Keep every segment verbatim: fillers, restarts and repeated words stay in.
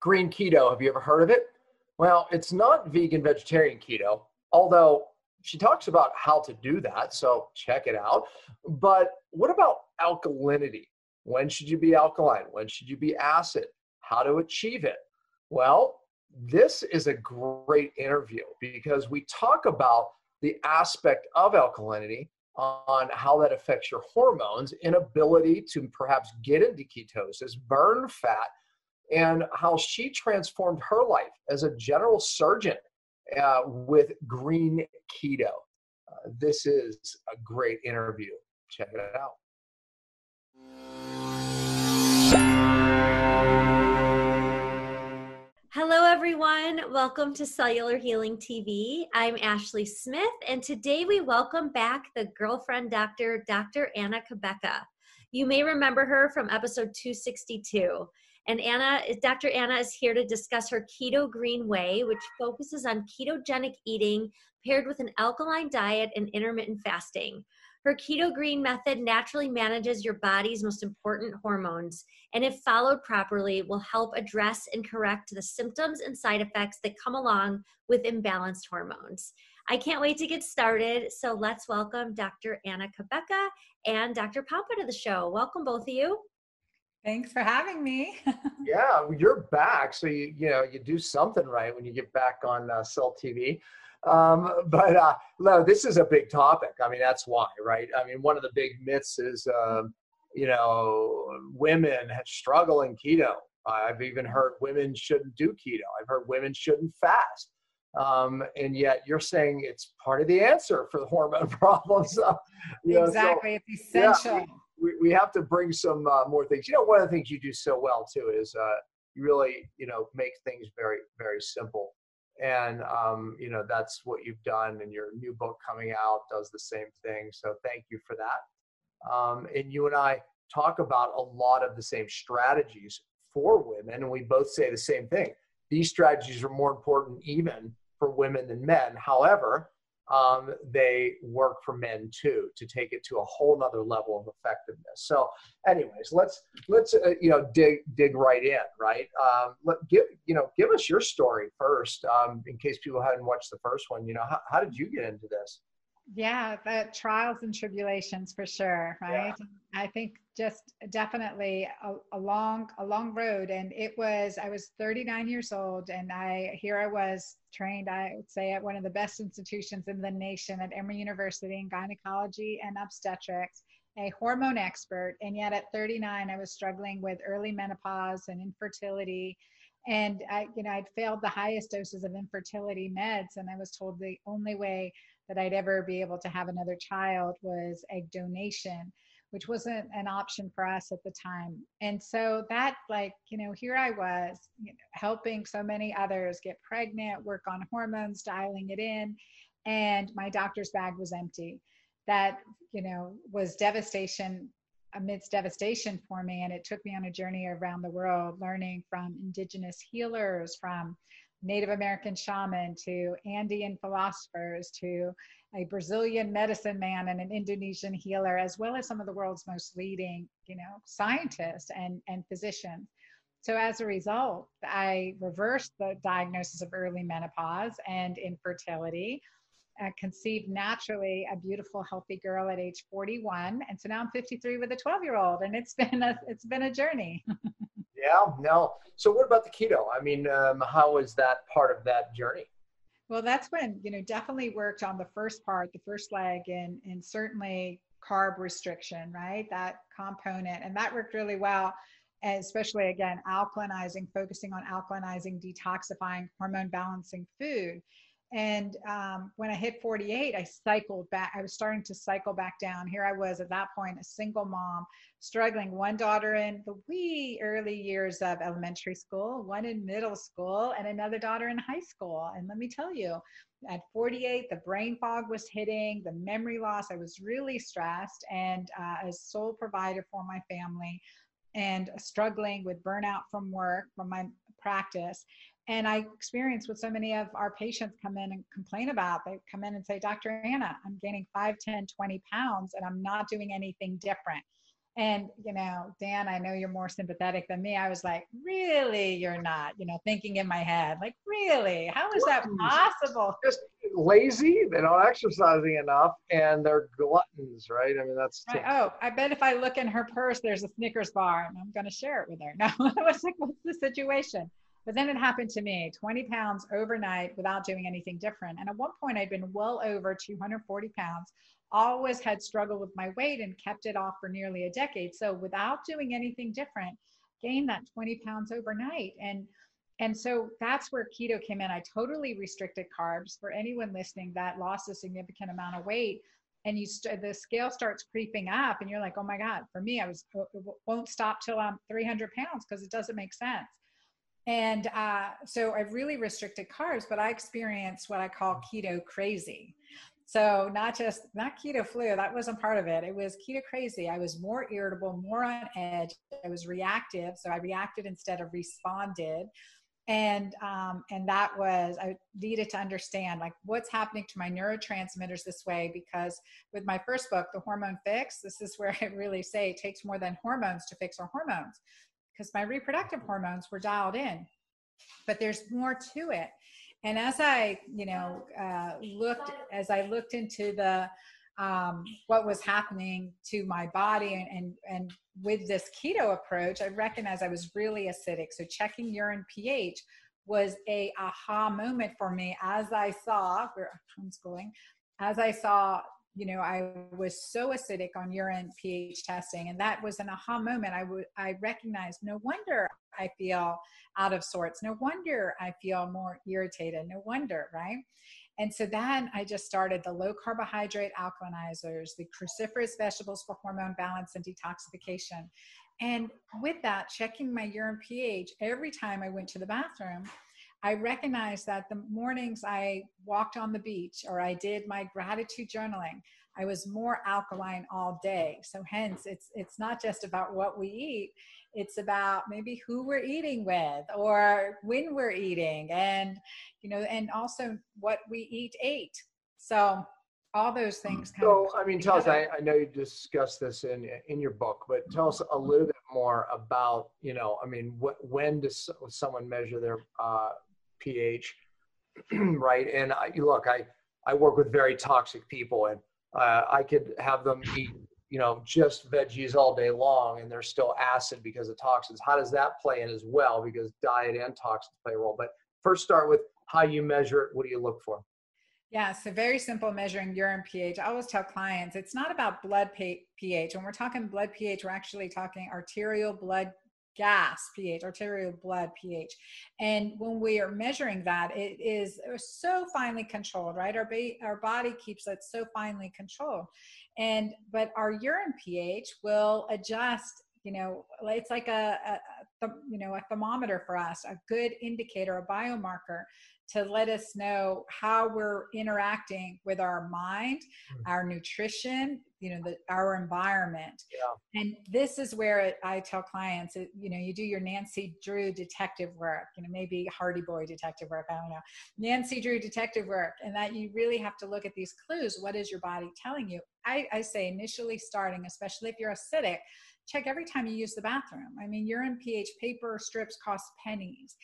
Green keto, have you ever heard of it? Well, it's not vegan vegetarian keto, although she talks about how to do that, so check it out. But what about alkalinity? When should you be alkaline? When should you be acid? How to achieve it? Well, this is a great interview because we talk about the aspect of alkalinity on how that affects your hormones, inability to perhaps get into ketosis, burn fat, and how she transformed her life as a general surgeon uh, with green keto. Uh, this is a great interview. Check it out. Hello, everyone. Welcome to Cellular Healing T V. I'm Ashley Smith, and today we welcome back the girlfriend doctor, Dr. Anna Cabeca. You may remember her from episode two sixty-two. And Anna, Doctor Anna is here to discuss her Keto Green Way, which focuses on ketogenic eating paired with an alkaline diet and intermittent fasting. Her Keto Green method naturally manages your body's most important hormones, and if followed properly, will help address and correct the symptoms and side effects that come along with imbalanced hormones. I can't wait to get started, so let's welcome Doctor Anna Cabeca and Doctor Pompa to the show. Welcome, both of you. Thanks for having me. Yeah, you're back, so you, you know, you do something right when you get back on uh, Cell T V. Um, but uh, no, this is a big topic. I mean, that's why, right? I mean, one of the big myths is, um, you know, women struggle in keto. I've even heard women shouldn't do keto. I've heard women shouldn't fast. Um, and yet you're saying it's part of the answer for the hormone problems. So, you exactly. Know, so, it's essential. Yeah, we, we have to bring some uh, more things. You know, one of the things you do so well too is uh, you really, you know, make things very, very simple. And, um, you know, that's what you've done, and your new book coming out does the same thing. So thank you for that. Um, and you and I talk about a lot of the same strategies for women, and we both say the same thing. These strategies are more important even for women than men. However, um, they work for men too, to take it to a whole nother level of effectiveness. So anyways, let's, let's, uh, you know, dig, dig right in. Right. Um, let give, you know, give us your story first, um, in case people hadn't watched the first one. You know, how, how did you get into this? Yeah. The trials and tribulations for sure. Right. Yeah. I think just definitely a, a long, a long road. And it was, I was thirty-nine years old, and I, here I was trained, I would say, at one of the best institutions in the nation, at Emory University, in gynecology and obstetrics, a hormone expert. And yet at thirty-nine, I was struggling with early menopause and infertility. And I, you know, I'd failed the highest doses of infertility meds. And I was told the only way that I'd ever be able to have another child was egg donation, which wasn't an option for us at the time. And so that, like, you know, here I was, you know, helping so many others get pregnant, work on hormones, dialing it in, and my doctor's bag was empty. That, you know, was devastation amidst devastation for me. And it took me on a journey around the world, learning from indigenous healers, from Native American shaman, to Andean philosophers, to a Brazilian medicine man and an Indonesian healer, as well as some of the world's most leading, you know, scientists and, and physicians. So as a result, I reversed the diagnosis of early menopause and infertility, uh, conceived naturally a beautiful, healthy girl at age forty-one. And so now I'm fifty-three with a twelve year old, and it's been a, it's been a journey. Yeah, no. So what about the keto? I mean, um, how was that part of that journey? Well, that's when, you know, definitely worked on the first part, the first leg, and, and certainly carb restriction, right? That component. And that worked really well, and especially, again, alkalinizing, focusing on alkalinizing, detoxifying, hormone balancing food. And um, when I hit forty-eight, I cycled back. I was starting to cycle back down. Here I was at that point, a single mom, struggling, one daughter in the wee early years of elementary school, one in middle school, and another daughter in high school. And let me tell you, at forty-eight, the brain fog was hitting, the memory loss. I was really stressed, and uh, as sole provider for my family, and struggling with burnout from work, from my practice. And I experienced what so many of our patients come in and complain about. They come in and say, Doctor Anna, I'm gaining five, ten, twenty pounds, and I'm not doing anything different. And, you know, Dan, I know you're more sympathetic than me. I was like, really, you're not, you know, thinking in my head, like, really, how is that possible? Just lazy, they're not exercising enough, and they're gluttons, right? I mean, that's. Right. Oh, I bet if I look in her purse, there's a Snickers bar, and I'm going to share it with her. No, I was like, what's the situation? But then it happened to me, twenty pounds overnight without doing anything different. And at one point I'd been well over two hundred forty pounds, always had struggled with my weight and kept it off for nearly a decade. So without doing anything different, gained that twenty pounds overnight. And, and so that's where keto came in. I totally restricted carbs for anyone listening that lost a significant amount of weight. And you st- the scale starts creeping up and you're like, oh my God, for me, I was, won't stop till I'm three hundred pounds because it doesn't make sense. And uh, so I really restricted carbs, but I experienced what I call keto crazy. So not just, not keto flu, that wasn't part of it. It was keto crazy. I was more irritable, more on edge. I was reactive. So I reacted instead of responded. And um, and that was, I needed to understand like what's happening to my neurotransmitters this way, because with my first book, The Hormone Fix, this is where I really say it takes more than hormones to fix our hormones. Because my reproductive hormones were dialed in, but there's more to it. And as I, you know, uh, looked, as I looked into the, um, what was happening to my body and, and, and with this keto approach, I recognized I was really acidic. So checking urine pH was a aha moment for me. As I saw, we're homeschooling, as I saw, you know, I was so acidic on urine pH testing, and that was an aha moment. I would, I recognized, no wonder I feel out of sorts. No wonder I feel more irritated. No wonder, right? And so then I just started the low carbohydrate alkalinizers, the cruciferous vegetables for hormone balance and detoxification. And with that, checking my urine pH every time I went to the bathroom, I recognized that the mornings I walked on the beach or I did my gratitude journaling, I was more alkaline all day. So hence it's, it's not just about what we eat. It's about maybe who we're eating with or when we're eating and, you know, and also what we eat ate. So all those things. Kind so, of I mean, tell together. us, I, I know you discussed this in, in your book, but tell us a little bit more about, you know, I mean, what, when does someone measure their, uh, pH, right? And I, look, I, I work with very toxic people, and uh, I could have them eat, you know, just veggies all day long, and they're still acid because of toxins. How does that play in as well? Because diet and toxins play a role. But first start with how you measure it. What do you look for? Yeah, so very simple, measuring urine pH. I always tell clients, it's not about blood pH. When we're talking blood pH, we're actually talking arterial blood gas pH, arterial blood pH. And when we are measuring that, it is so finely controlled, right? Our, ba- our body keeps it so finely controlled. And, but our urine pH will adjust, you know, it's like a, a, a th- you know, a thermometer for us, a good indicator, a biomarker to let us know how we're interacting with our mind, mm-hmm. our nutrition, you know, the, our environment. Yeah. And this is where it, I tell clients, it, you know, you do your Nancy Drew detective work, you know, maybe Hardy Boy detective work, I don't know, Nancy Drew detective work, and that you really have to look at these clues. What is your body telling you? I, I say initially starting, especially if you're acidic, check every time you use the bathroom. I mean, urine pH paper strips cost pennies.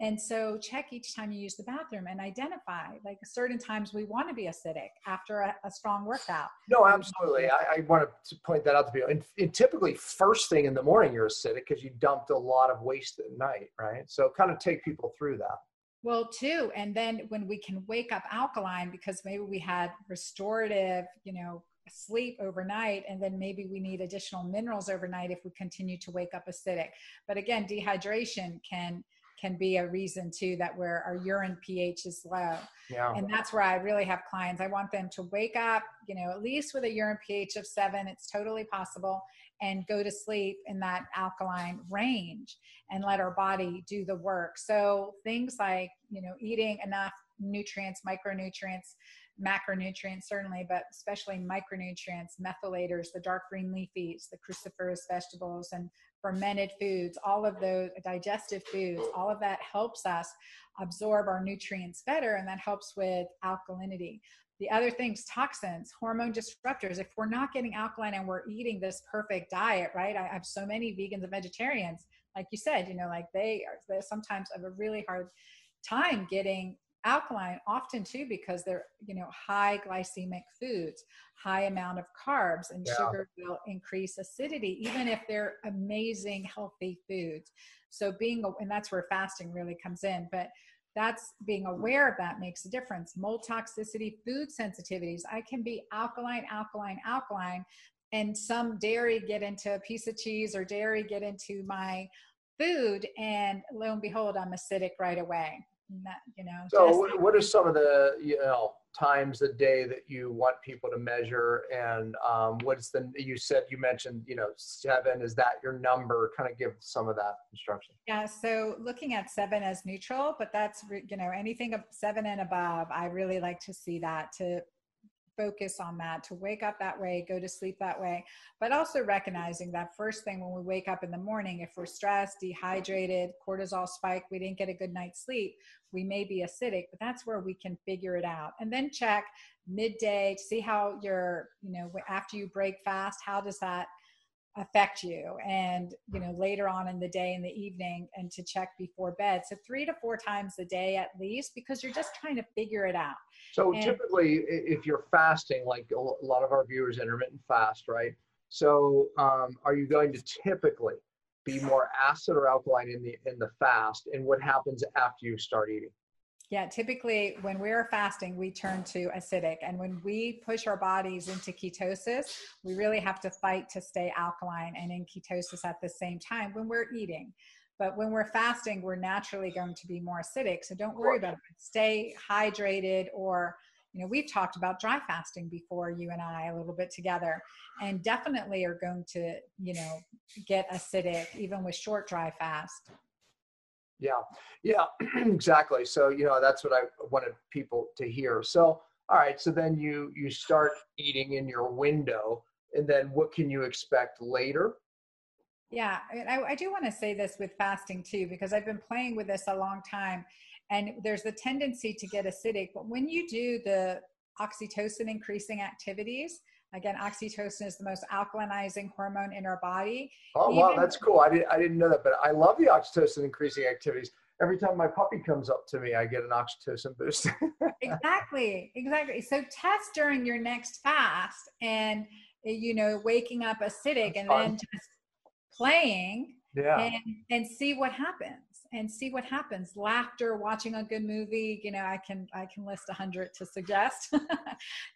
And so check each time you use the bathroom and identify, like certain times we want to be acidic after a, a strong workout. No, absolutely. I, I want to point that out to people. And, and typically first thing in the morning, you're acidic because you dumped a lot of waste at night, right? So kind of take people through that. Well, too. And then when we can wake up alkaline because maybe we had restorative, you know, sleep overnight, and then maybe we need additional minerals overnight if we continue to wake up acidic. But again, dehydration can can be a reason too that where our urine pH is low. Yeah. And that's where I really have clients. I want them to wake up, you know, at least with a urine pH of seven, it's totally possible, and go to sleep in that alkaline range and let our body do the work. So things like, you know, eating enough nutrients, micronutrients, macronutrients certainly, but especially micronutrients, methylators, the dark green leafies, the cruciferous vegetables and fermented foods, all of those digestive foods, all of that helps us absorb our nutrients better, and that helps with alkalinity. The other things, toxins, hormone disruptors. If we're not getting alkaline and we're eating this perfect diet, right? I have so many vegans and vegetarians, like you said, you know, like they are sometimes have a really hard time getting alkaline, often too, because they're, you know, high glycemic foods, high amount of carbs and yeah. sugar will increase acidity, even if they're amazing, healthy foods. So being, and that's where fasting really comes in, but that's being aware of that makes a difference. Mold toxicity, food sensitivities. I can be alkaline, alkaline, alkaline, and some dairy get into a piece of cheese or dairy get into my food, and lo and behold, I'm acidic right away. That, you know, so what, what are some of the you know times a day that you want people to measure, and um, what's the you said you mentioned you know seven, is that your number? Kind of give some of that instruction. Yeah, so looking at seven as neutral, but that's you know anything of seven and above, I really like to see that, to focus on that, to wake up that way, go to sleep that way, but also recognizing that first thing when we wake up in the morning, if we're stressed, dehydrated, cortisol spike, we didn't get a good night's sleep, we may be acidic, but that's where we can figure it out. And then check midday to see how your, you know, after you break fast, how does that affect you? And, you know, later on in the day, in the evening, and to check before bed. So three to four times a day at least, because you're just trying to figure it out. So and typically if you're fasting, like a lot of our viewers intermittent fast, right? So um, are you going to typically be more acid or alkaline in the, in the fast? And what happens after you start eating? Yeah, typically when we're fasting, we turn to acidic. And when we push our bodies into ketosis, we really have to fight to stay alkaline and in ketosis at the same time when we're eating. But when we're fasting, we're naturally going to be more acidic. So don't worry about it. Stay hydrated, or, you know, we've talked about dry fasting before, you and I, a little bit together, and definitely are going to, you know, get acidic even with short dry fast. Yeah, yeah, exactly. So, you know, that's what I wanted people to hear. So, all right, so then you, you start eating in your window, and then what can you expect later? Yeah, I, I do want to say this with fasting too, because I've been playing with this a long time, and there's the tendency to get acidic, but when you do the oxytocin increasing activities, again, oxytocin is the most alkalinizing hormone in our body. Oh, Even wow, that's cool. I didn't, I didn't know that, but I love the oxytocin increasing activities. Every time my puppy comes up to me, I get an oxytocin boost. Exactly, exactly. So test during your next fast, and, you know, waking up acidic, that's and fun. Then just playing yeah. and, and see what happens. And see what happens. Laughter, watching a good movie. You know, I can I can list a hundred to suggest.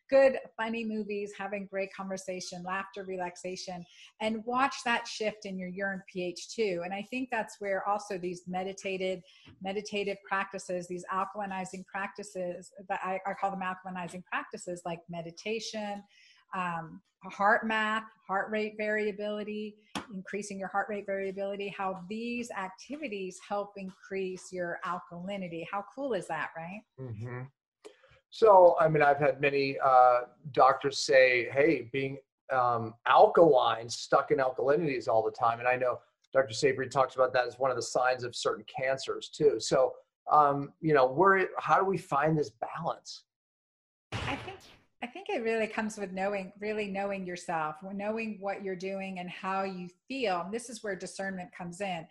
Good, funny movies, having great conversation, laughter, relaxation, and watch that shift in your urine pH too. And I think that's where also these meditated, meditative practices, these alkalinizing practices, that I, I call them alkalinizing practices, like meditation, um, heart math, heart rate variability, increasing your heart rate variability, how these activities help increase your alkalinity. How cool is that, right? Mm-hmm. So, I mean, I've had many uh, doctors say, hey, being um, alkaline, stuck in alkalinities all the time. And I know Doctor Savory talks about that as one of the signs of certain cancers too. So, um, you know, we're, how do we find this balance? I think I think it really comes with knowing, really knowing yourself, knowing what you're doing and how you feel. And this is where discernment comes in.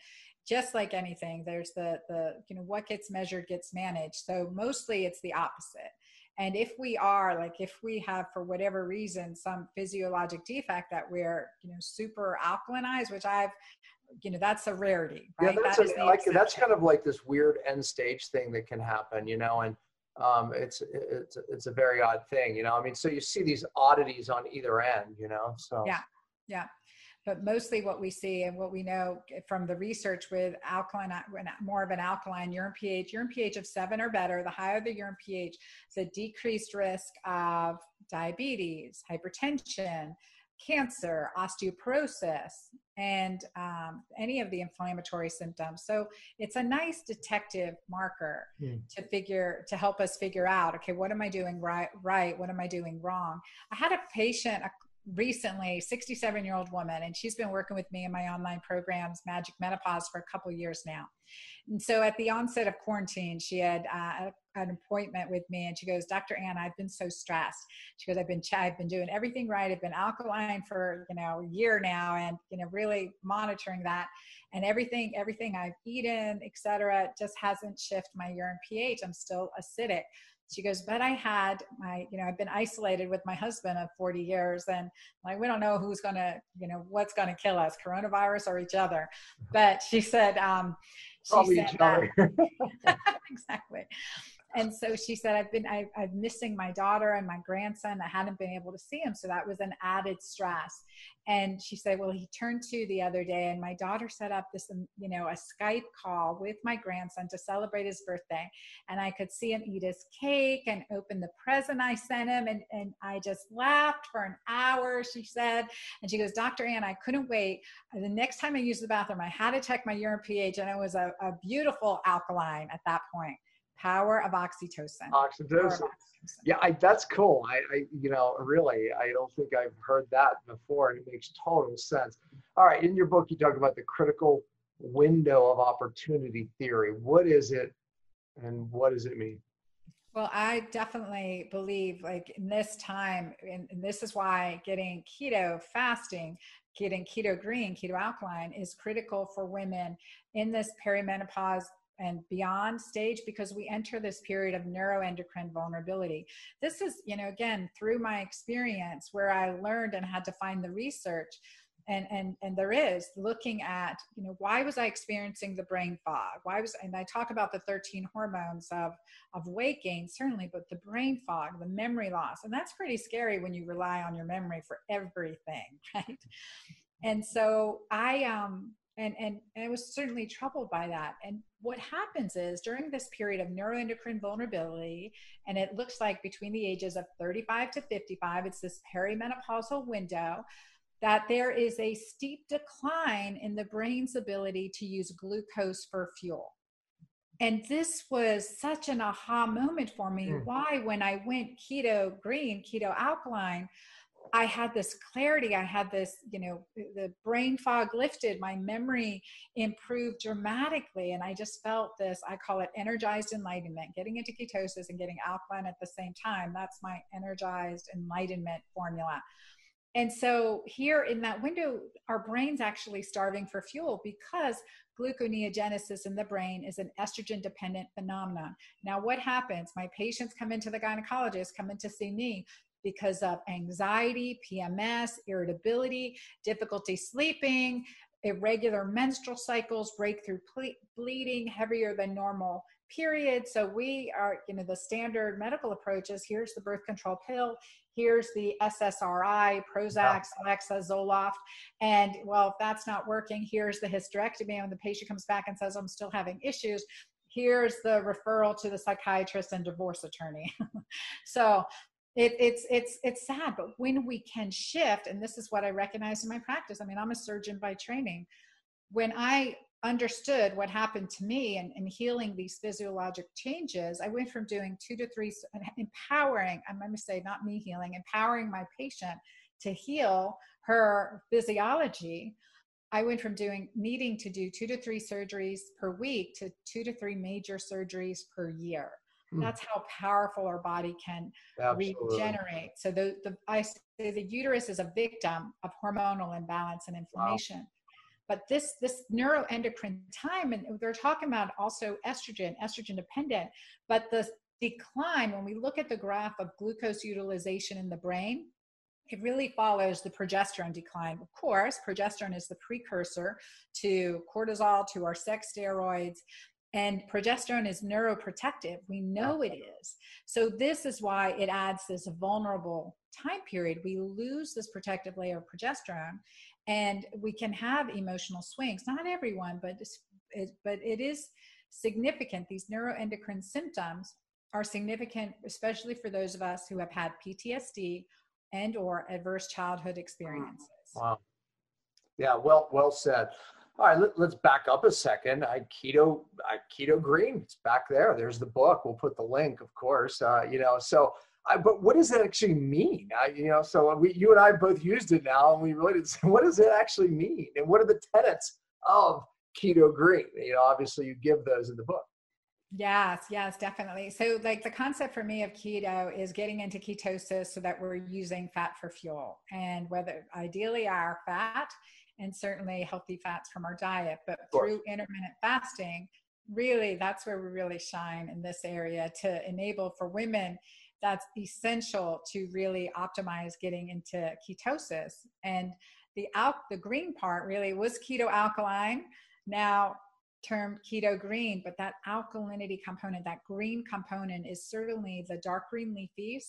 Just like anything, there's the, the, you know, what gets measured gets managed. So mostly it's the opposite. And if we are, like if we have, for whatever reason, some physiologic defect that we're, you know, super alkalinized, which I've, you know, that's a rarity, right? Yeah, that's, that a, is like, that's kind of like this weird end stage thing that can happen, you know, and Um, it's, it's, it's a very odd thing, you know, I mean, so you see these oddities on either end, you know, so. Yeah. Yeah. But mostly what we see and what we know from the research with alkaline, more of an alkaline urine pH, urine pH of seven or better, the higher the urine pH, the decreased risk of diabetes, hypertension, cancer, osteoporosis, and um, any of the inflammatory symptoms. So it's a nice detective marker mm. to figure, to help us figure out, okay, what am I doing right, right? What am I doing wrong? I had a patient, a recently, sixty-seven-year-old woman, and she's been working with me in my online programs, Magic Menopause, for a couple of years now. And so at the onset of quarantine, she had uh, an appointment with me, and she goes, Doctor Anna, I've been so stressed. She goes, I've been, ch I've been doing everything right. I've been alkaline for, you know, a year now, and, you know, really monitoring that, and everything, everything I've eaten, et cetera, just hasn't shifted my urine pH. I'm still acidic. She goes, but I had my, you know, I've been isolated with my husband of forty years, and like, we don't know who's going to, you know, what's going to kill us, coronavirus or each other. But she said, um, she Probably said each other. Exactly. And so she said, I've been, I, I'm missing my daughter and my grandson. I hadn't been able to see him. So that was an added stress. And she said, well, he turned two the other day, and my daughter set up this, you know, a Skype call with my grandson to celebrate his birthday. And I could see him eat his cake and open the present I sent him. And, and I just laughed for an hour, she said. And she goes, Doctor Ann, I couldn't wait. The next time I used the bathroom, I had to check my urine pH, and it was a, a beautiful alkaline at that point. Power of oxytocin. Oxytocin. Of oxytocin. Yeah, I, that's cool. I, I, you know, really, I don't think I've heard that before, and it makes total sense. All right, in your book, you talk about the critical window of opportunity theory. What is it, and what does it mean? Well, I definitely believe, like, in this time, and, and this is why getting keto fasting, getting keto green, keto alkaline is critical for women in this perimenopause and beyond stage, because we enter this period of neuroendocrine vulnerability. This is, you know, again, through my experience where I learned and had to find the research, and, and, and there is looking at, you know, why was I experiencing the brain fog? Why was, and I talk about the thirteen hormones of, of weight gain, certainly, but the brain fog, the memory loss, and that's pretty scary when you rely on your memory for everything, right? And so I, um, And, and, and I was certainly troubled by that. And what happens is during this period of neuroendocrine vulnerability, and it looks like between the ages of thirty-five to fifty-five, it's this perimenopausal window, that there is a steep decline in the brain's ability to use glucose for fuel. And this was such an aha moment for me. Mm. Why, when I went keto green, keto alkaline, I had this clarity. I had this, you know, the brain fog lifted, my memory improved dramatically. And I just felt this, I call it energized enlightenment, getting into ketosis and getting alkaline at the same time. That's my energized enlightenment formula. And so here in that window, our brain's actually starving for fuel, because gluconeogenesis in the brain is an estrogen dependent phenomenon. Now what happens? My patients come into the gynecologist, come in to see me, because of anxiety, P M S, irritability, difficulty sleeping, irregular menstrual cycles, breakthrough ble- bleeding, heavier than normal period. So we are, you know, the standard medical approach is here's the birth control pill, here's the S S R I, Prozac, Celexa, Zoloft, and well, if that's not working, here's the hysterectomy. When the patient comes back and says, I'm still having issues, here's the referral to the psychiatrist and divorce attorney. So It, it's, it's, it's sad, but when we can shift, and this is what I recognize in my practice. I mean, I'm a surgeon by training. When I understood what happened to me and, and healing these physiologic changes, I went from doing two to three, empowering, I'm going to say not me healing, empowering my patient to heal her physiology. I went from doing, needing to do two to three surgeries per week to two to three major surgeries per year. That's how powerful our body can Absolutely. Regenerate. So the, the, I say the uterus is a victim of hormonal imbalance and inflammation. Wow. But this, this neuroendocrine time, and they're talking about also estrogen, estrogen dependent, but the decline, when we look at the graph of glucose utilization in the brain, it really follows the progesterone decline. Of course, progesterone is the precursor to cortisol, to our sex steroids. And progesterone is neuroprotective. We know it is. So this is why it adds this vulnerable time period. We lose this protective layer of progesterone, and we can have emotional swings. Not everyone, but, but it is significant. These neuroendocrine symptoms are significant, especially for those of us who have had P T S D and or adverse childhood experiences. Wow. Yeah, well, well said. All right, let, let's back up a second. I keto, I keto green. It's back there. There's the book. We'll put the link, of course. Uh, you know, so I, but what does that actually mean? I, you know, so we, you and I both used it now, and we really didn't say, what does it actually mean? And what are the tenets of Keto Green? You know, obviously you give those in the book. Yes, yes, definitely. So like the concept for me of keto is getting into ketosis so that we're using fat for fuel, and whether ideally our fat and certainly healthy fats from our diet, but through intermittent fasting, really that's where we really shine in this area to enable for women. That's essential to really optimize getting into ketosis. And the al the green part really was keto alkaline, now termed Keto Green, but that alkalinity component, that green component, is certainly the dark green leafies,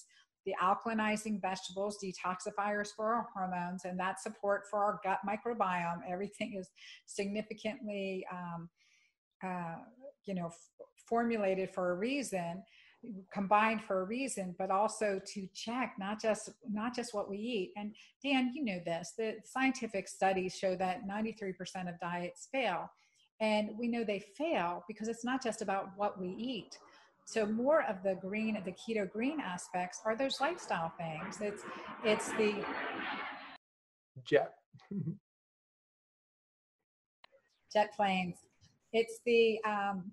the alkalinizing vegetables, detoxifiers for our hormones, and that support for our gut microbiome. Everything is significantly, um, uh, you know, f formulated for a reason, combined for a reason, but also to check not just not just what we eat. And Dan, you know this, the scientific studies show that ninety-three percent of diets fail. And we know they fail because it's not just about what we eat. So more of the green, the keto green aspects are those lifestyle things. It's, it's the... Jet. Jet planes. It's the... Um,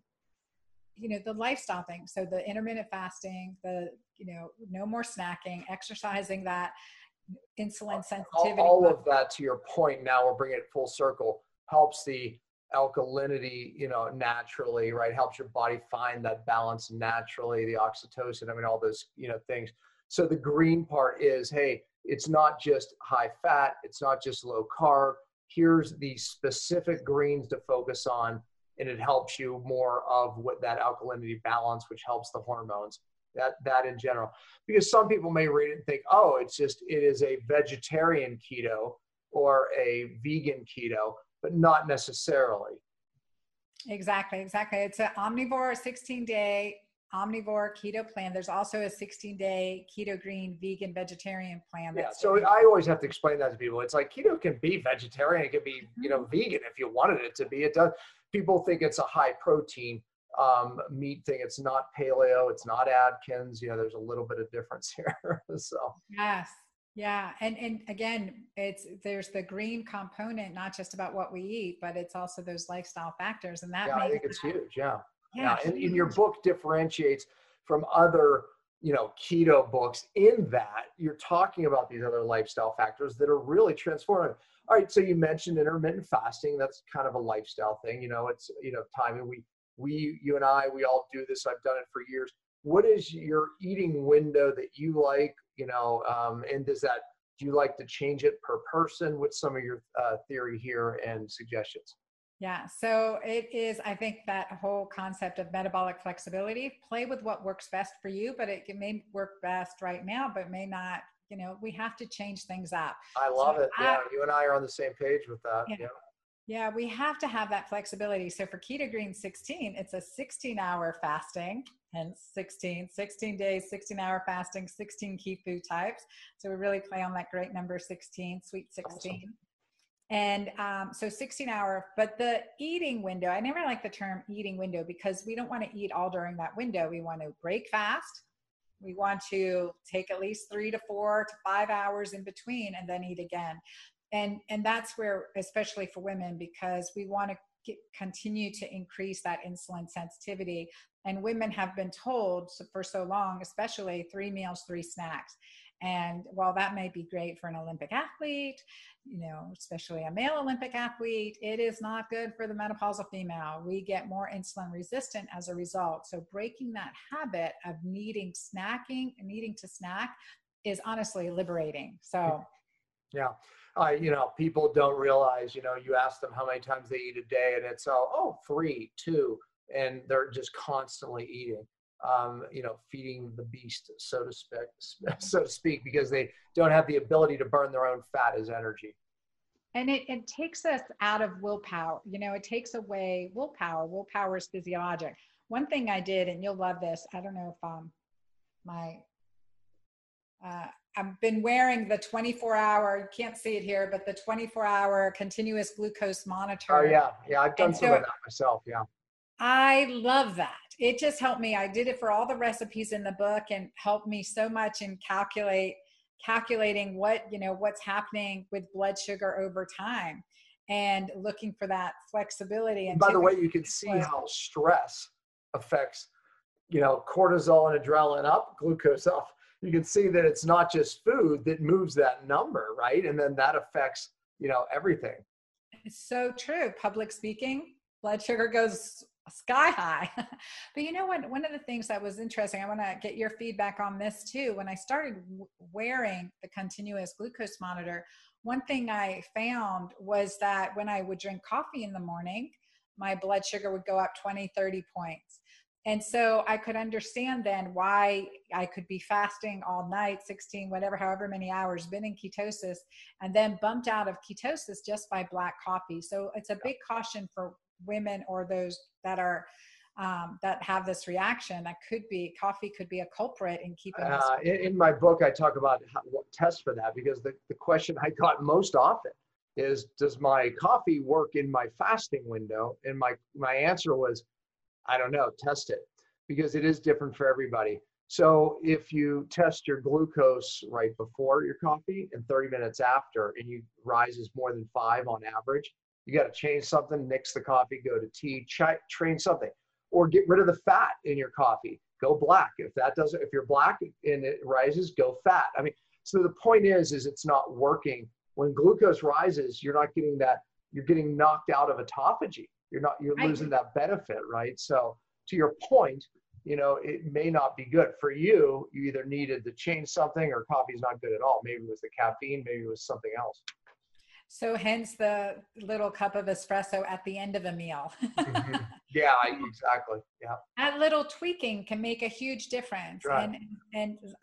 you know, the lifestyle thing. So the intermittent fasting, the, you know, no more snacking, exercising, that insulin sensitivity. All, all of that, to your point, now we're bringing it full circle, helps the alkalinity, you know, naturally, right? Helps your body find that balance naturally, the oxytocin, I mean, all those, you know, things. So the green part is, hey, it's not just high fat, it's not just low carb. Here's the specific greens to focus on. And it helps you more of what that alkalinity balance, which helps the hormones, that, that in general. Because some people may read it and think, oh, it's just, it is a vegetarian keto or a vegan keto, but not necessarily. Exactly, exactly. It's an omnivore sixteen day omnivore keto plan. There's also a sixteen day keto green vegan vegetarian plan. Yeah, so I always have to explain that to people. It's like keto can be vegetarian, it can be, you know, vegan if you wanted it to be. It does. People think it's a high protein um, meat thing. It's not paleo. It's not Atkins. You know, there's a little bit of difference here. So yes, yeah, and and again, it's there's the green component, not just about what we eat, but it's also those lifestyle factors, and that yeah, makes I think it's that, huge. Yeah, yeah. yeah. And, and your book differentiates from other you know keto books in that you're talking about these other lifestyle factors that are really transformative. All right, so you mentioned intermittent fasting. That's kind of a lifestyle thing. You know, it's, you know, timing. We, we, you and I, we all do this. I've done it for years. What is your eating window that you like, you know, um, and does that, do you like to change it per person? What's some of your uh, theory here and suggestions? Yeah, so it is, I think that whole concept of metabolic flexibility, play with what works best for you, but it may work best right now, but may not. You know, we have to change things up. I love so it. I, yeah, you and I are on the same page with that. Yeah. yeah. Yeah, we have to have that flexibility. So for Keto Green sixteen, it's a sixteen hour fasting, hence sixteen, sixteen days, sixteen hour fasting, sixteen key food types. So we really play on that great number sixteen, sweet sixteen. Awesome. And um, so sixteen hour, but the eating window, I never like the term eating window because we don't want to eat all during that window. We want to break fast. We want to take at least three to four to five hours in between and then eat again. And, and that's where, especially for women, because we want to get, continue to increase that insulin sensitivity. And women have been told for so long, especially three meals, three snacks. And while that may be great for an Olympic athlete, you know, especially a male Olympic athlete, it is not good for the menopausal female. We get more insulin resistant as a result. So breaking that habit of needing snacking and needing to snack is honestly liberating. So, yeah, uh, you know, people don't realize, you know, you ask them how many times they eat a day and it's all, oh, three, two, and they're just constantly eating. Um, you know, feeding the beast, so to speak, so to speak, because they don't have the ability to burn their own fat as energy. And it, it takes us out of willpower. You know, it takes away willpower. Willpower is physiologic. One thing I did, and you'll love this. I don't know if um, my, uh, I've been wearing the twenty-four hour, you can't see it here, but the twenty-four hour continuous glucose monitor. Oh yeah. Yeah. I've done and some so, of that myself. Yeah. I love that. It just helped me. I did it for all the recipes in the book and helped me so much in calculate calculating what, you know, what's happening with blood sugar over time and looking for that flexibility. And by the way, you can see how stress affects, you know, cortisol and adrenaline up, glucose up. You can see that it's not just food that moves that number, right? And then that affects, you know, everything. It's so true. Public speaking, blood sugar goes sky high. But you know what? One of the things that was interesting, I want to get your feedback on this too. When I started wearing the continuous glucose monitor, one thing I found was that when I would drink coffee in the morning, my blood sugar would go up twenty, thirty points. And so I could understand then why I could be fasting all night, sixteen, whatever, however many hours, been in ketosis, and then bumped out of ketosis just by black coffee. So it's a big caution for women or those that are um, that have this reaction. That could be coffee could be a culprit in keeping. Uh, in, in my book, I talk about how, what tests for that, because the, the question I got most often is, does my coffee work in my fasting window? And my my answer was, I don't know, test it, because it is different for everybody. So if you test your glucose right before your coffee and thirty minutes after, and you rises more than five on average, you got to change something, nix the coffee, go to tea, ch- train something, or get rid of the fat in your coffee, go black. If that doesn't, if you're black and it rises, go fat. I mean, so the point is, is it's not working. When glucose rises, you're not getting that, you're getting knocked out of autophagy. You're not, you're losing that benefit, right? So to your point, you know, it may not be good for you. You either needed to change something, or coffee's not good at all. Maybe it was the caffeine, maybe it was something else. So hence the little cup of espresso at the end of a meal. Mm-hmm. Yeah, exactly. Yeah. That little tweaking can make a huge difference. Right. And,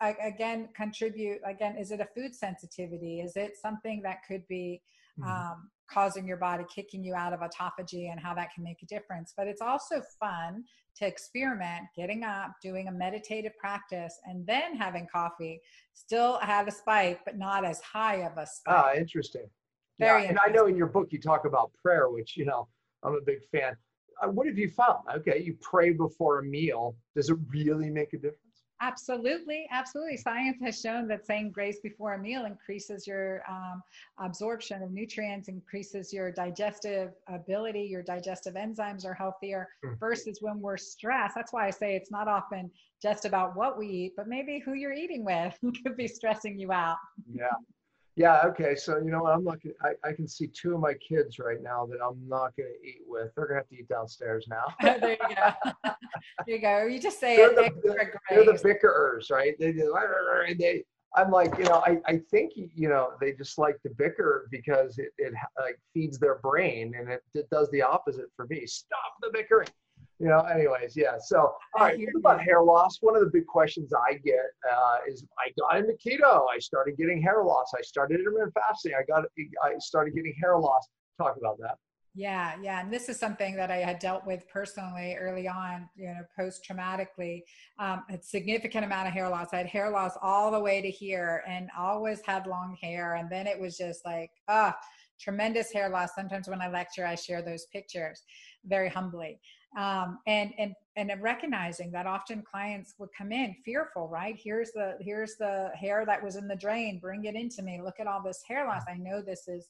and again, contribute, again, is it a food sensitivity? Is it something that could be um, mm-hmm. causing your body, kicking you out of autophagy, and how that can make a difference? But it's also fun to experiment, getting up, doing a meditative practice, and then having coffee. Still have a spike, but not as high of a spike. Ah, interesting. Yeah, and I know in your book you talk about prayer, which, you know, I'm a big fan. Uh, what have you found? Okay, you pray before a meal. Does it really make a difference? Absolutely, absolutely. Science has shown that saying grace before a meal increases your um, absorption of nutrients, increases your digestive ability, your digestive enzymes are healthier mm-hmm. versus when we're stressed. That's why I say it's not often just about what we eat, but maybe who you're eating with could be stressing you out. Yeah. Yeah. Okay. So, you know, I'm looking, I, I can see two of my kids right now that I'm not going to eat with. They're going to have to eat downstairs now. There you go. There you go. You just say they're it. The, they're the bickerers, right? They do. They, I'm like, you know, I, I think, you know, they just like to bicker because it, it like feeds their brain, and it, it does the opposite for me. Stop the bickering. You know, anyways. Yeah. So, all right. What about hair loss? One of the big questions I get uh, is, I got into keto. I started getting hair loss. I started intermittent fasting. I got, I started getting hair loss. Talk about that. Yeah. Yeah. And this is something that I had dealt with personally early on, you know, post-traumatically, um, a significant amount of hair loss. I had hair loss all the way to here and always had long hair. And then it was just like, ah, oh, tremendous hair loss. Sometimes when I lecture, I share those pictures very humbly. Um, and, and, and recognizing that often clients would come in fearful, right? Here's the, here's the hair that was in the drain, bring it into me. Look at all this hair loss. I know this is,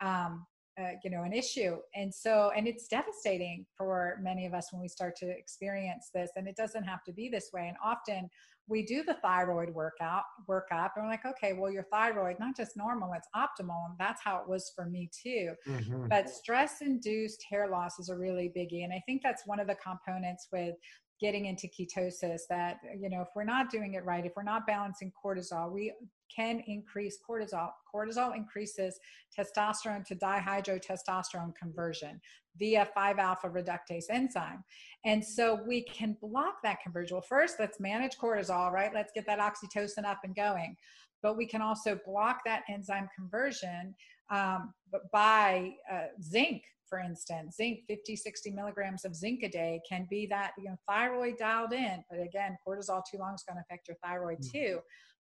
um, uh, you know, an issue. And so, and it's devastating for many of us when we start to experience this, and it doesn't have to be this way. And often we do the thyroid workout, workup, and we're like, okay, well, your thyroid, not just normal, it's optimal. And that's how it was for me too. Mm-hmm. But stress-induced hair loss is a really biggie. And I think that's one of the components with getting into ketosis, that, you know, if we're not doing it right, if we're not balancing cortisol, we can increase cortisol. Cortisol increases testosterone to dihydrotestosterone conversion via five alpha reductase enzyme. And so we can block that conversion. Well, first, let's manage cortisol, right? Let's get that oxytocin up and going. But we can also block that enzyme conversion um, by uh, zinc. For instance, zinc, fifty, sixty milligrams of zinc a day can be that, you know, thyroid dialed in. But again, cortisol too long is going to affect your thyroid too.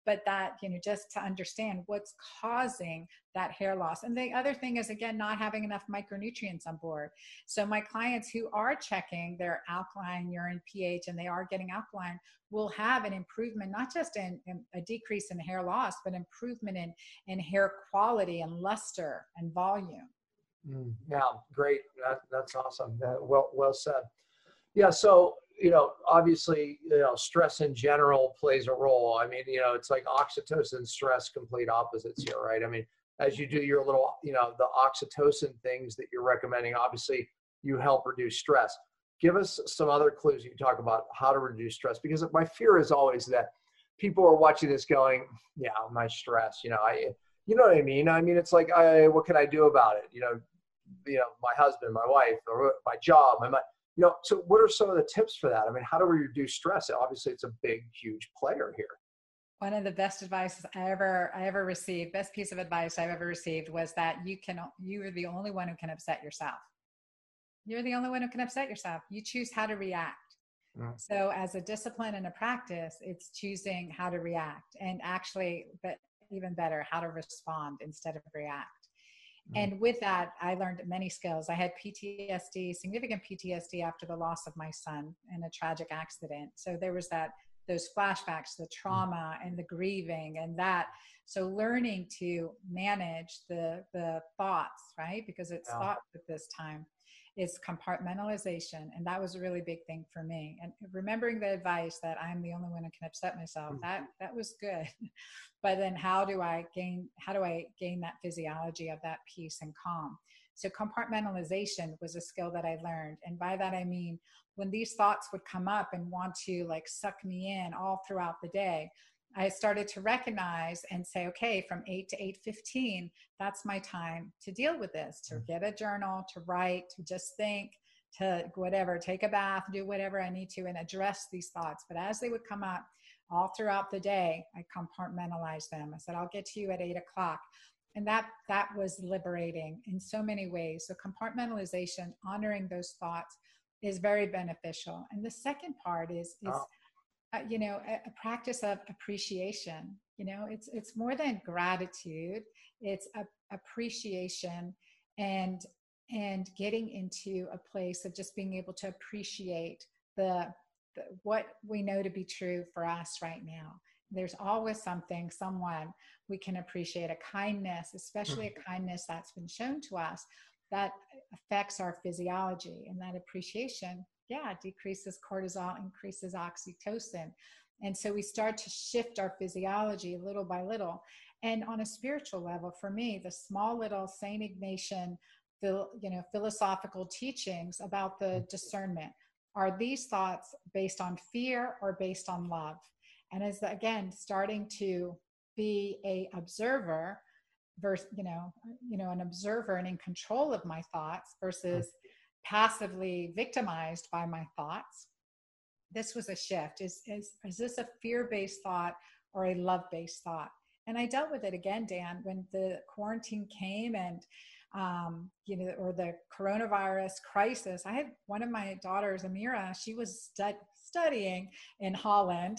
but that, you know, just to understand what's causing that hair loss. And the other thing is, again, not having enough micronutrients on board. So my clients who are checking their alkaline urine pH and they are getting alkaline will have an improvement, not just in, in a decrease in hair loss, but improvement in, in hair quality and luster and volume. Mm, yeah, great. That, that's awesome. That, well, well said. Yeah. So, you know, obviously, you know, stress in general plays a role. I mean, you know, it's like oxytocin, stress, complete opposites here, right? I mean, as you do your little, you know, the oxytocin things that you're recommending, obviously you help reduce stress. Give us some other clues you can talk about how to reduce stress, because my fear is always that people are watching this going, yeah, my stress, you know, I, you know what I mean? I mean, it's like, I, what can I do about it? You know, you know, my husband, my wife, or my job, my, you know, so what are some of the tips for that? I mean, how do we reduce stress? Obviously, it's a big, huge player here. One of the best advice I ever, I ever received, best piece of advice I've ever received was that you can, you are the only one who can upset yourself. You're the only one who can upset yourself. You choose how to react. Mm. So as a discipline and a practice, it's choosing how to react, and actually, but even better, how to respond instead of react. And with that, I learned many skills. I had P T S D, significant P T S D after the loss of my son in a tragic accident. So there was that, those flashbacks, the trauma and the grieving and that. So learning to manage the, the thoughts, right? Because it's yeah. thoughts at this time. It's compartmentalization. And that was a really big thing for me. And remembering the advice that I'm the only one who can upset myself, that, that was good. But then how do I gain, how do I gain that physiology of that peace and calm? So compartmentalization was a skill that I learned. And by that, I mean, when these thoughts would come up and want to like suck me in all throughout the day, I started to recognize and say, okay, from eight to eight fifteen, that's my time to deal with this, to get a journal, to write, to just think, to whatever, take a bath, do whatever I need to and address these thoughts. But as they would come up all throughout the day, I compartmentalized them. I said, I'll get to you at eight o'clock. And that, that was liberating in so many ways. So compartmentalization, honoring those thoughts is very beneficial. And the second part is, is oh. Uh, you know, a, a practice of appreciation. You know, it's it's more than gratitude. It's a, appreciation and and getting into a place of just being able to appreciate the, the what we know to be true for us right now. There's always something, someone we can appreciate, a kindness, especially a kindness that's been shown to us that affects our physiology, and that appreciation. Yeah, decreases cortisol, increases oxytocin. And so we start to shift our physiology little by little. And on a spiritual level, for me, the small little Saint Ignatian, you know, philosophical teachings about the discernment. Are these thoughts based on fear or based on love? And as, again, starting to be a observer versus, you know, you know, an observer and in control of my thoughts versus passively victimized by my thoughts. This was a shift. Is, is, is this a fear-based thought or a love-based thought? And I dealt with it again, Dan, when the quarantine came and, um, you know, or the coronavirus crisis. I had one of my daughters, Amira, she was stud- studying in Holland,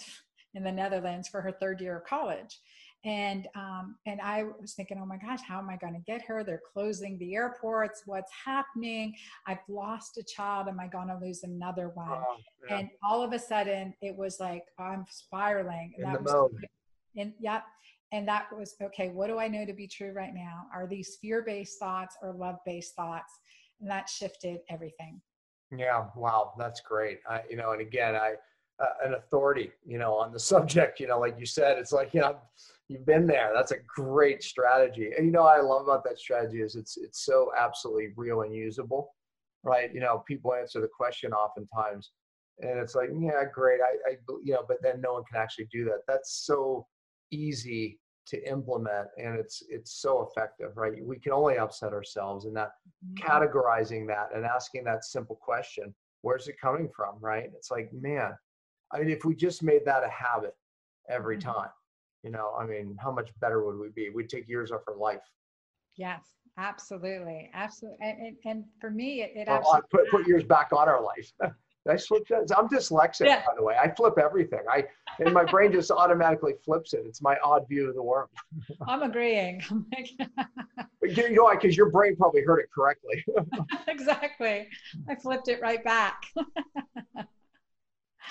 in the Netherlands, for her third year of college. And, um, and I was thinking, oh my gosh, how am I going to get her? They're closing the airports. What's happening? I've lost a child. Am I going to lose another one? Oh, yeah. And all of a sudden it was like, I'm spiraling. And in that the was, and, yep. And that was, okay, what do I know to be true right now? Are these fear-based thoughts or love-based thoughts? And that shifted everything. Yeah. Wow. That's great. I, you know, and again, I, Uh, an authority, you know, on the subject, you know, like you said, it's like, you know, you've been there. That's a great strategy. And, you know, I love about that strategy is it's, it's so absolutely real and usable, right? You know, people answer the question oftentimes and it's like, yeah, great. I, I, you know, but then no one can actually do that. That's so easy to implement. And it's, it's so effective, right? We can only upset ourselves, and that categorizing that and asking that simple question, where's it coming from? Right. It's like, man, I mean, if we just made that a habit every time, you know, I mean, how much better would we be? We'd take years off our life. Yes, absolutely. Absolutely. And, and, and for me, it, it well, actually put, put years back on our life. Did I switch that? I'm dyslexic, yeah. by the way. I flip everything. I and my brain just automatically flips it. It's my odd view of the world. I'm agreeing. I'm like, you know, because your brain probably heard it correctly. Exactly. I flipped it right back.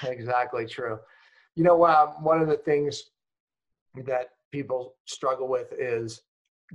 Exactly true. You know, um, one of the things that people struggle with is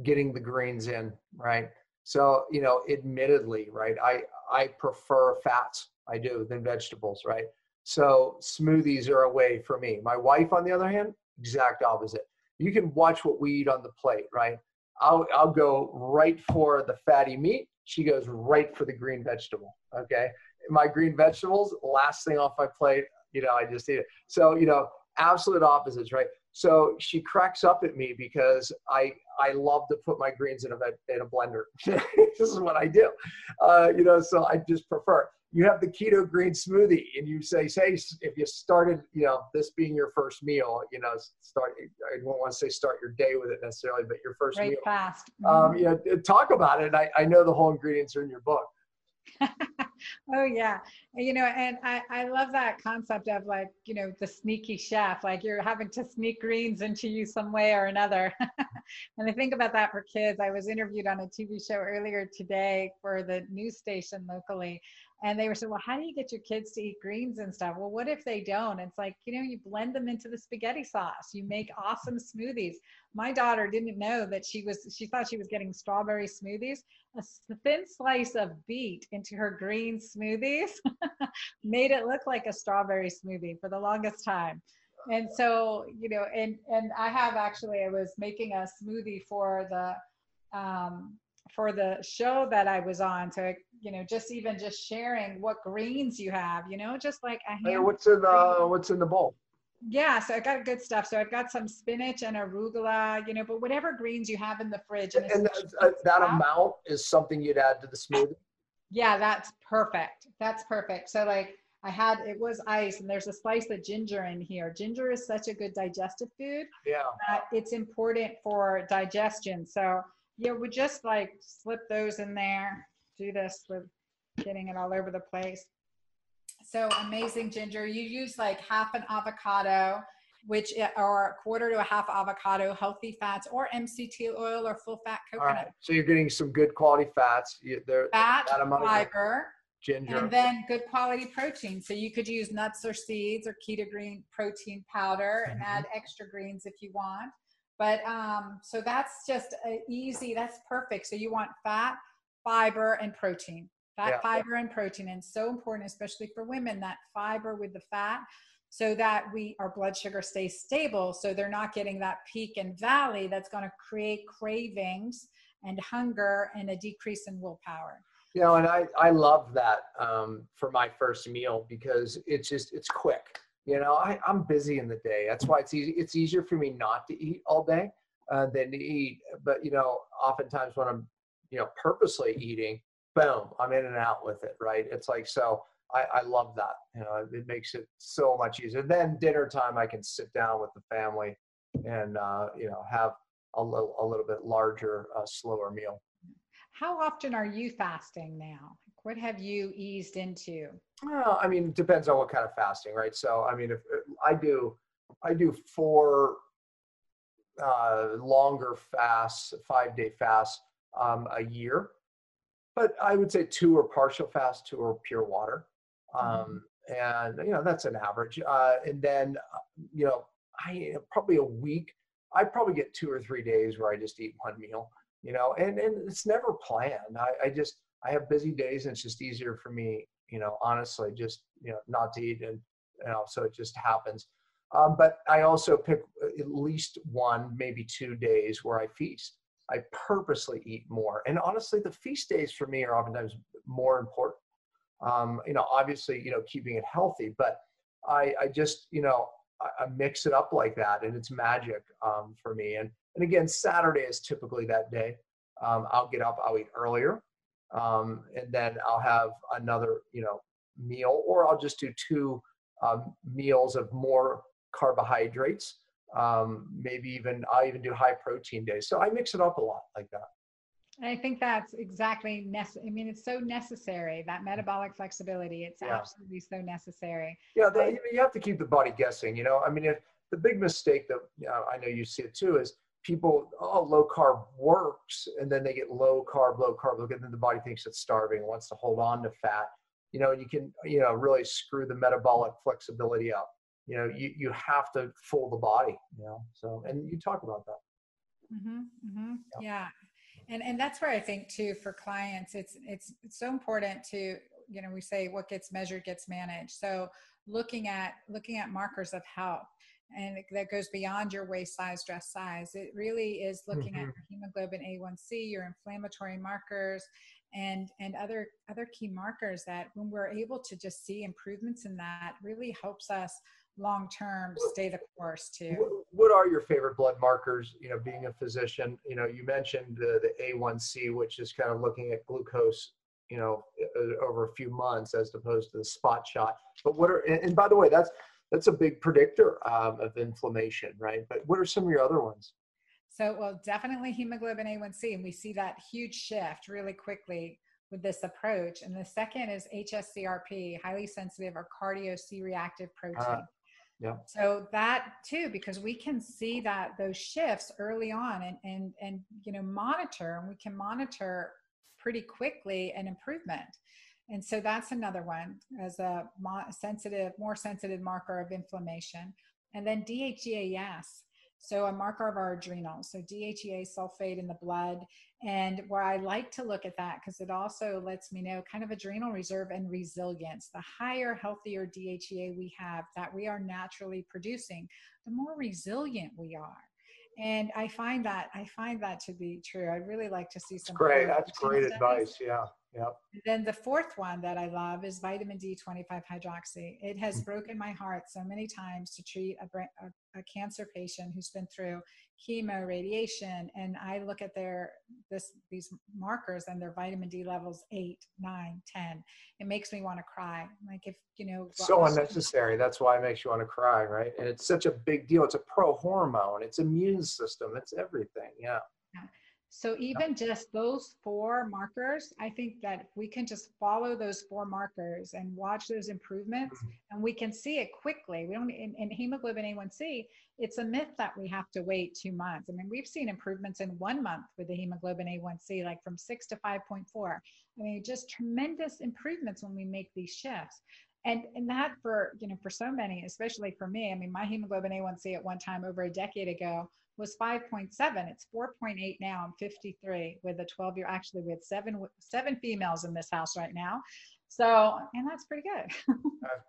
getting the greens in, right? So, you know, admittedly, right, I, I prefer fats. I do than vegetables, right? So smoothies are a way for me. My wife, on the other hand, exact opposite. You can watch what we eat on the plate, right? I'll, I'll go right for the fatty meat. She goes right for the green vegetable, okay? My green vegetables, last thing off my plate, you know, I just eat it. So, you know, absolute opposites, right? So she cracks up at me because I, I love to put my greens in a, in a blender. This is what I do. Uh, you know, so I just prefer. You have the keto green smoothie and you say, say, if you started, you know, this being your first meal, you know, start, I won't want to say start your day with it necessarily, but your first Great meal. Fast. Um, you know, talk about it. I, I know the whole ingredients are in your book. Oh yeah. You know, and I, I love that concept of like, you know, the sneaky chef, like you're having to sneak greens into you some way or another. And I think about that for kids. I was interviewed on a T V show earlier today for the news station locally. And they were saying, well, how do you get your kids to eat greens and stuff? Well, what if they don't? It's like, you know, you blend them into the spaghetti sauce. You make awesome smoothies. My daughter didn't know that she was, she thought she was getting strawberry smoothies. A thin slice of beet into her green smoothies made it look like a strawberry smoothie for the longest time. And so, you know, and, and I have actually, I was making a smoothie for the, um, for the show that I was on. So, you know, just even just sharing what greens you have, you know, just like a hand. Hey, what's in the, what's in the bowl? Yeah. So I got good stuff. So I've got some spinach and arugula, you know, but whatever greens you have in the fridge. And, and that, that amount is something you'd add to the smoothie. Yeah, that's perfect. That's perfect. So like I had, it was ice and there's a slice of ginger in here. Ginger is such a good digestive food. Yeah. Uh, it's important for digestion. So yeah, we just like slip those in there, do this with getting it all over the place. So amazing ginger. You use like half an avocado, which are a quarter to a half avocado, healthy fats or M C T oil or full fat coconut. All right. So you're getting some good quality fats. They're, Fat, fiber, ginger, and then good quality protein. So you could use nuts or seeds or keto green protein powder and add extra greens if you want. But um, so that's just easy, that's perfect. So you want fat, fiber, and protein. Fat, yeah. fiber, and protein. And so important, especially for women, that fiber with the fat so that we, our blood sugar stays stable. So they're not getting that peak and valley that's gonna create cravings and hunger and a decrease in willpower. You know, and I, I love that um, for my first meal because it's just, it's quick. You know, I, I'm busy in the day. That's why it's easy. It's easier for me not to eat all day uh, than to eat. But, you know, oftentimes when I'm, you know, purposely eating, boom, I'm in and out with it, right? It's like, so I, I love that. You know, it makes it so much easier. Then dinner time, I can sit down with the family and, uh, you know, have a little, a little bit larger, uh, slower meal. How often are you fasting now? What have you eased into? Well, I mean, it depends on what kind of fasting, right? So, I mean, if I do, I do four uh, longer fasts, five-day fasts um, a year, but I would say two are partial fasts, two are pure water, um, mm-hmm. and you know that's an average. Uh, and then, you know, I probably a week, I probably get two or three days where I just eat one meal, you know, and and it's never planned. I, I just I have busy days, and it's just easier for me. You know, honestly, just, you know, not to eat, and, you know, so it just happens. Um, but I also pick at least one, maybe two days where I feast. I purposely eat more. And honestly, the feast days for me are oftentimes more important. Um, you know, obviously, you know, keeping it healthy, but I, I just, you know, I, I mix it up like that and it's magic um, for me. And, and again, Saturday is typically that day. Um, I'll get up, I'll eat earlier. Um, and then I'll have another, you know, meal, or I'll just do two um, meals of more carbohydrates. Um, maybe even I'll even do high protein days. So I mix it up a lot like that. I think that's exactly necessary. I mean, it's so necessary, that metabolic flexibility. It's yeah. absolutely so necessary. Yeah, the, I, you have to keep the body guessing, you know? I mean, if, the big mistake that you know, I know you see it too is people, oh, low carb works, and then they get low carb, low carb, look, and then the body thinks it's starving, wants to hold on to fat. You know, you can, you know, really screw the metabolic flexibility up. You know, you, you have to fool the body, you know, so, and you talk about that. Mm-hmm, mm-hmm. Yeah. yeah. And and that's where I think too, for clients, it's, it's, it's so important to, you know, we say what gets measured gets managed. So looking at, looking at markers of health, and that goes beyond your waist size, dress size. It really is looking mm-hmm. at hemoglobin A one C, your inflammatory markers, and and other other key markers that when we're able to just see improvements in that, really helps us long-term stay the course too. What, what are your favorite blood markers, you know, being a physician? You know, you mentioned the, the A one C, which is kind of looking at glucose, you know, over a few months as opposed to the spot shot. But what are, and, and by the way, that's that's a big predictor um, of inflammation, right? But what are some of your other ones? So, well, definitely hemoglobin A one C, and we see that huge shift really quickly with this approach. And the second is H S C R P, highly sensitive or cardio C-reactive protein. Uh, yeah. So that too, because we can see that those shifts early on, and and and you know monitor, and we can monitor pretty quickly an improvement. And so that's another one as a sensitive, more sensitive marker of inflammation. And then D H E A S, so a marker of our adrenals. So D H E A sulfate in the blood. And where I like to look at that, because it also lets me know kind of adrenal reserve and resilience. The higher, healthier D H E A we have that we are naturally producing, the more resilient we are. And I find that, I find that to be true. I really like to see some. Great. That's great advice. Yeah. Yep. And then the fourth one that I love is vitamin D twenty-five hydroxy. It has broken my heart so many times to treat a, a, a cancer patient who's been through chemo, radiation, and I look at their this these markers and their vitamin D levels eight, nine, ten. It makes me want to cry. Like if you know, so unnecessary. That's why it makes you want to cry, right? And it's such a big deal. It's a pro hormone. It's immune system. It's everything. Yeah. yeah. So even just those four markers, I think that if we can just follow those four markers and watch those improvements, mm-hmm. and we can see it quickly. We don't, in, in hemoglobin A one C, it's a myth that we have to wait two months. I mean, we've seen improvements in one month with the hemoglobin A one C, like from six to five point four. I mean, just tremendous improvements when we make these shifts. And, and that for, you know, for so many, especially for me, I mean, my hemoglobin A one C at one time over a decade ago was five point seven. It's four point eight now. I'm fifty-three with a twelve year, actually with seven, seven females in this house right now. So, and that's pretty good.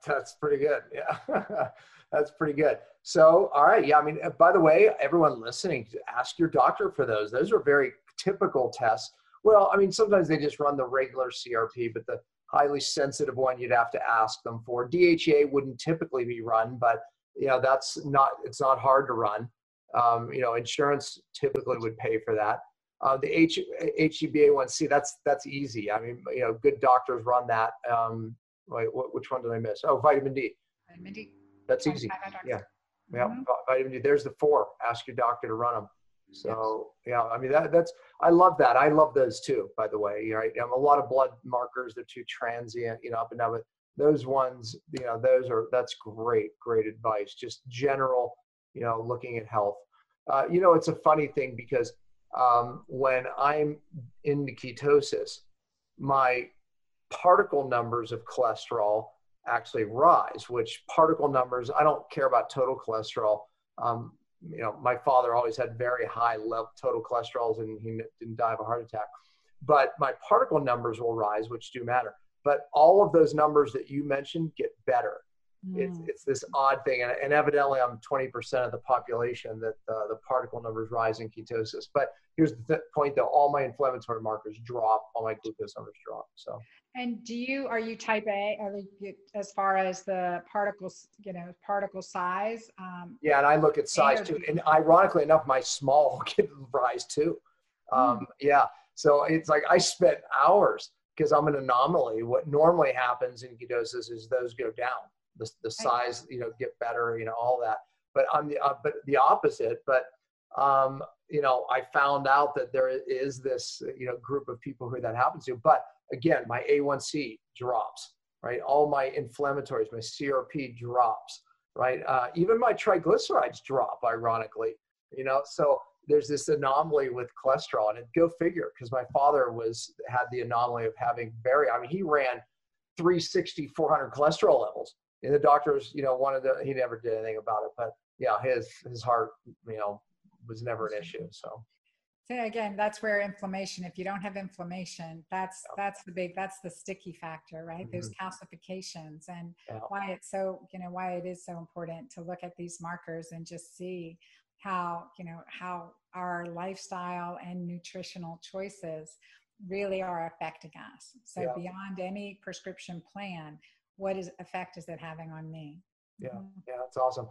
That's pretty good. Yeah. That's pretty good. So, all right. Yeah. I mean, by the way, everyone listening, ask your doctor for those. Those are very typical tests. Well, I mean, sometimes they just run the regular C R P, but the highly sensitive one you'd have to ask them for. D H E A wouldn't typically be run, but you know, that's not, it's not hard to run. Um, you know, insurance typically would pay for that. Uh, the H, H E B A one C, that's, that's easy. I mean, you know, good doctors run that. Um, wait, what, which one did I miss? Oh, vitamin D. Vitamin D. That's easy. Yeah. Mm-hmm. Yeah. Vitamin D. There's the four. Ask your doctor to run them. So, yes. yeah, I mean, that, that's, I love that. I love those too, by the way, right? Um, a lot of blood markers, they're too transient, you know, up and down, but those ones, you know, those are, that's great, great advice. Just general, you know, looking at health. Uh, you know, it's a funny thing because um, when I'm into ketosis, my particle numbers of cholesterol actually rise, which particle numbers, I don't care about total cholesterol. Um, you know, my father always had very high level total cholesterols and he didn't die of a heart attack, but my particle numbers will rise, which do matter. But all of those numbers that you mentioned get better. Mm. It's, it's this odd thing. And, and evidently I'm twenty percent of the population that uh, the particle numbers rise in ketosis. But here's the th point though, all my inflammatory markers drop, all my glucose numbers drop. So. And do you, are you type A, are you, as far as the particles, you know, particle size? Um, yeah. And I look at size too. And ironically enough, my small can rise too. Um, mm. Yeah. So it's like, I spent hours because I'm an anomaly. What normally happens in ketosis is those go down. The, the size, you know, get better, you know, all that. But I'm the, uh, but the opposite, but um, you know, I found out that there is this, you know, group of people who that happens to. But again, my A one C drops, right? All my inflammatories, my C R P drops, right? Uh, even my triglycerides drop, ironically, you know, so there's this anomaly with cholesterol, and it, go figure, because my father was, had the anomaly of having very, I mean, he ran three sixty, four hundred cholesterol levels, and the doctors, you know, wanted to, he never did anything about it, but yeah, his, his heart, you know, was never an issue. So. So again, that's where inflammation, if you don't have inflammation, that's, yeah. that's the big, that's the sticky factor, right? Mm-hmm. There's calcifications, and yeah. why it's so, you know, why it is so important to look at these markers and just see how, you know, how our lifestyle and nutritional choices really are affecting us. So yeah. beyond any prescription plan, what is effect is it having on me? Yeah. Mm-hmm. Yeah. That's awesome.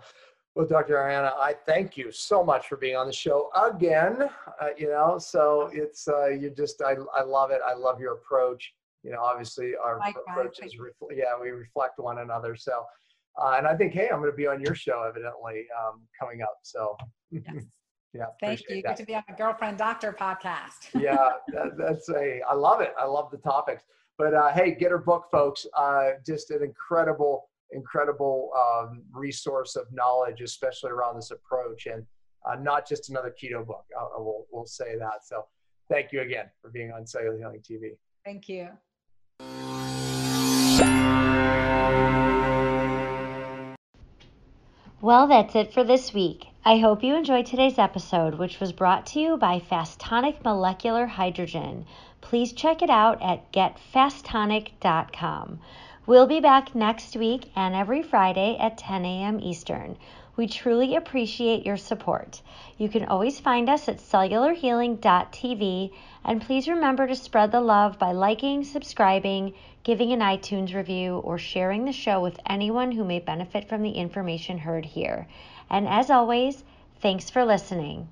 Well, Doctor Anna, I thank you so much for being on the show again. Uh, you know, so it's, uh, you just, I, I love it. I love your approach. You know, obviously our Likewise. approaches, refl yeah, we reflect one another. So, uh, and I think, hey, I'm going to be on your show evidently um, coming up. So, yes. yeah. Thank you. That. Good to be on the Girlfriend Doctor podcast. yeah, that, that's a, I love it. I love the topics. But uh, hey, get her book, folks. Uh, just an incredible incredible um, resource of knowledge, especially around this approach, and uh, not just another keto book. I will, we'll say that. So thank you again for being on Cellular Healing T V. Thank you. Well, that's it for this week. I hope you enjoyed today's episode, which was brought to you by Fastonic Molecular Hydrogen. Please check it out at get fastonic dot com. We'll be back next week and every Friday at ten A M Eastern. We truly appreciate your support. You can always find us at cellular healing dot T V, and please remember to spread the love by liking, subscribing, giving an iTunes review, or sharing the show with anyone who may benefit from the information heard here. And as always, thanks for listening.